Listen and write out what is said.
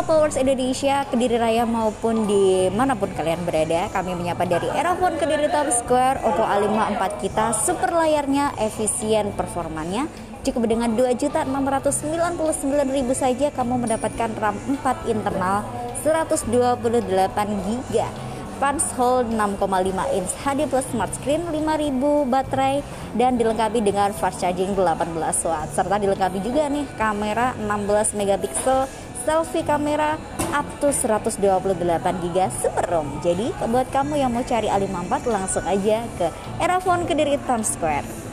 Halo Oppo Wars Indonesia, Kediri Raya maupun dimanapun kalian berada. Kami menyapa dari Erafone Kediri Times Square. Oppo A54 kita super layarnya, efisien performanya. Cukup dengan 2.699.000 saja kamu mendapatkan RAM 4 internal 128 GB, punch hole 6,5 inch HD plus smart screen, 5000 baterai, dan dilengkapi dengan fast charging 18 watt, serta dilengkapi juga nih kamera 16 MP, selfie kamera up to 128 GB super ROM. Jadi buat kamu yang mau cari A54, langsung aja ke Erafone Kediri Times Square.